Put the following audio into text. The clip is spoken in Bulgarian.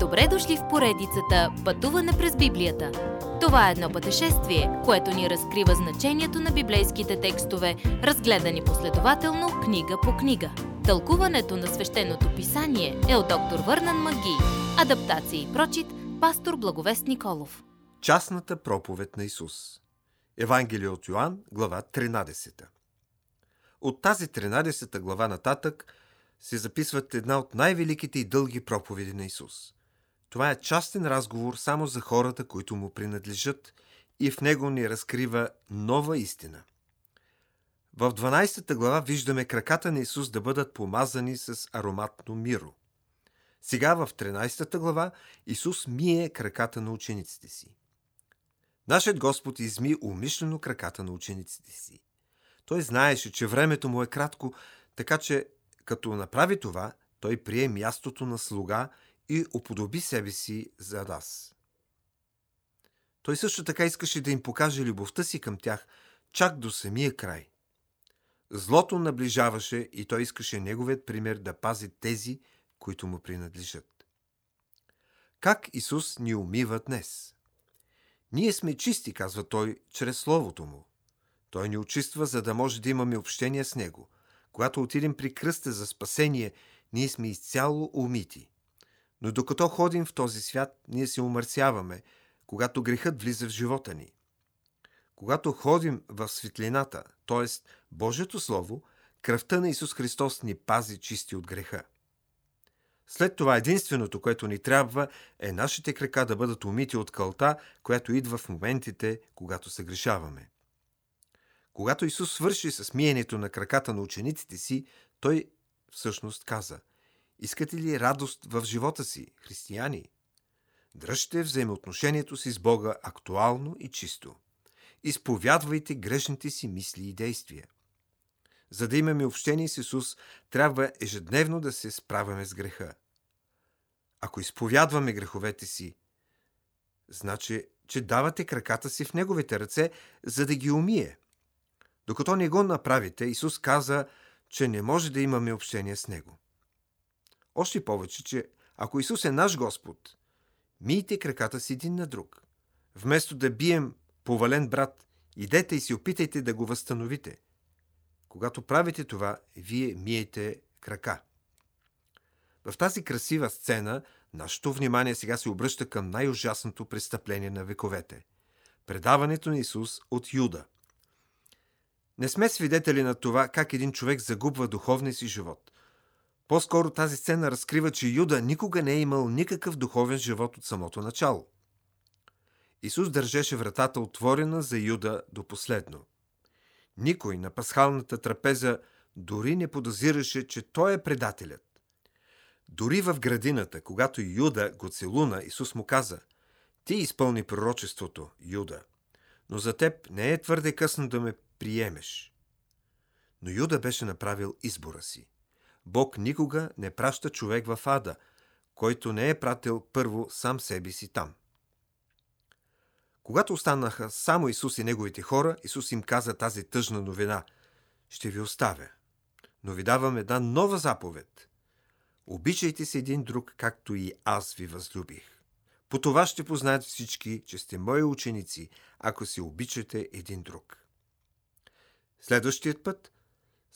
Добре дошли в поредицата Пътуване през Библията. Това е едно пътешествие, което ни разкрива значението на библейските текстове, разгледани последователно книга по книга. Тълкуването на свещеното писание е от доктор Върнан Маги. Адаптация и прочит, пастор Благовест Николов. Частната проповед на Исус. Евангелие от Йоан, глава 13. От тази 13 глава нататък се записват една от най-великите и дълги проповеди на Исус. Това е частен разговор само за хората, които му принадлежат, и в него ни разкрива нова истина. В 12 глава виждаме краката на Исус да бъдат помазани с ароматно миро. Сега в 13 глава Исус мие краката на учениците си. Нашият Господ изми умишлено краката на учениците си. Той знаеше, че времето му е кратко, така че като направи това, той прие мястото на слуга и уподоби себе си за нас. Той също така искаше да им покаже любовта си към тях чак до самия край. Злото наближаваше и той искаше неговият пример да пази тези, които му принадлежат. Как Исус ни умива днес? Ние сме чисти, казва Той, чрез Словото Му. Той ни очиства, за да може да имаме общение с Него. Когато отидем при кръста за спасение, ние сме изцяло умити. Но докато ходим в този свят, ние се умърсяваме, когато грехът влиза в живота ни. Когато ходим в светлината, т.е. Божието Слово, кръвта на Исус Христос ни пази чисти от греха. След това единственото, което ни трябва, е нашите крака да бъдат умити от кълта, която идва в моментите, когато съгрешаваме. Когато Исус свърши с миенето на краката на учениците си, Той всъщност каза: „Искате ли радост в живота си, християни? Дръжте взаимоотношението си с Бога актуално и чисто. Изповядвайте грешните си мисли и действия.“ За да имаме общение с Исус, трябва ежедневно да се справяме с греха. Ако изповядваме греховете си, значи, че давате краката си в Неговите ръце, за да ги умие. Докато не го направите, Исус каза, че не може да имаме общение с Него. Още повече, че ако Исус е наш Господ, мийте краката си един на друг. Вместо да бием повален брат, идете и се опитайте да го възстановите. Когато правите това, вие миете крака. В тази красива сцена нашето внимание сега се обръща към най-ужасното престъпление на вековете – предаването на Исус от Юда. Не сме свидетели на това как един човек загубва духовния си живот. По-скоро тази сцена разкрива, че Юда никога не е имал никакъв духовен живот от самото начало. Исус държеше вратата отворена за Юда до последно. Никой на пасхалната трапеза дори не подозираше, че той е предателят. Дори в градината, когато Юда го целуна, Исус му каза: „Ти изпълни пророчеството, Юда, но за теб не е твърде късно да ме приемеш.“ Но Юда беше направил избора си. Бог никога не праща човек в ада, който не е пратил първо сам себе си там. Когато останаха само Исус и неговите хора, Исус им каза тази тъжна новина: „Ще ви оставя, но ви давам една нова заповед. Обичайте се един друг, както и аз ви възлюбих. По това ще познаят всички, че сте мои ученици, ако се обичате един друг.“ Следващият път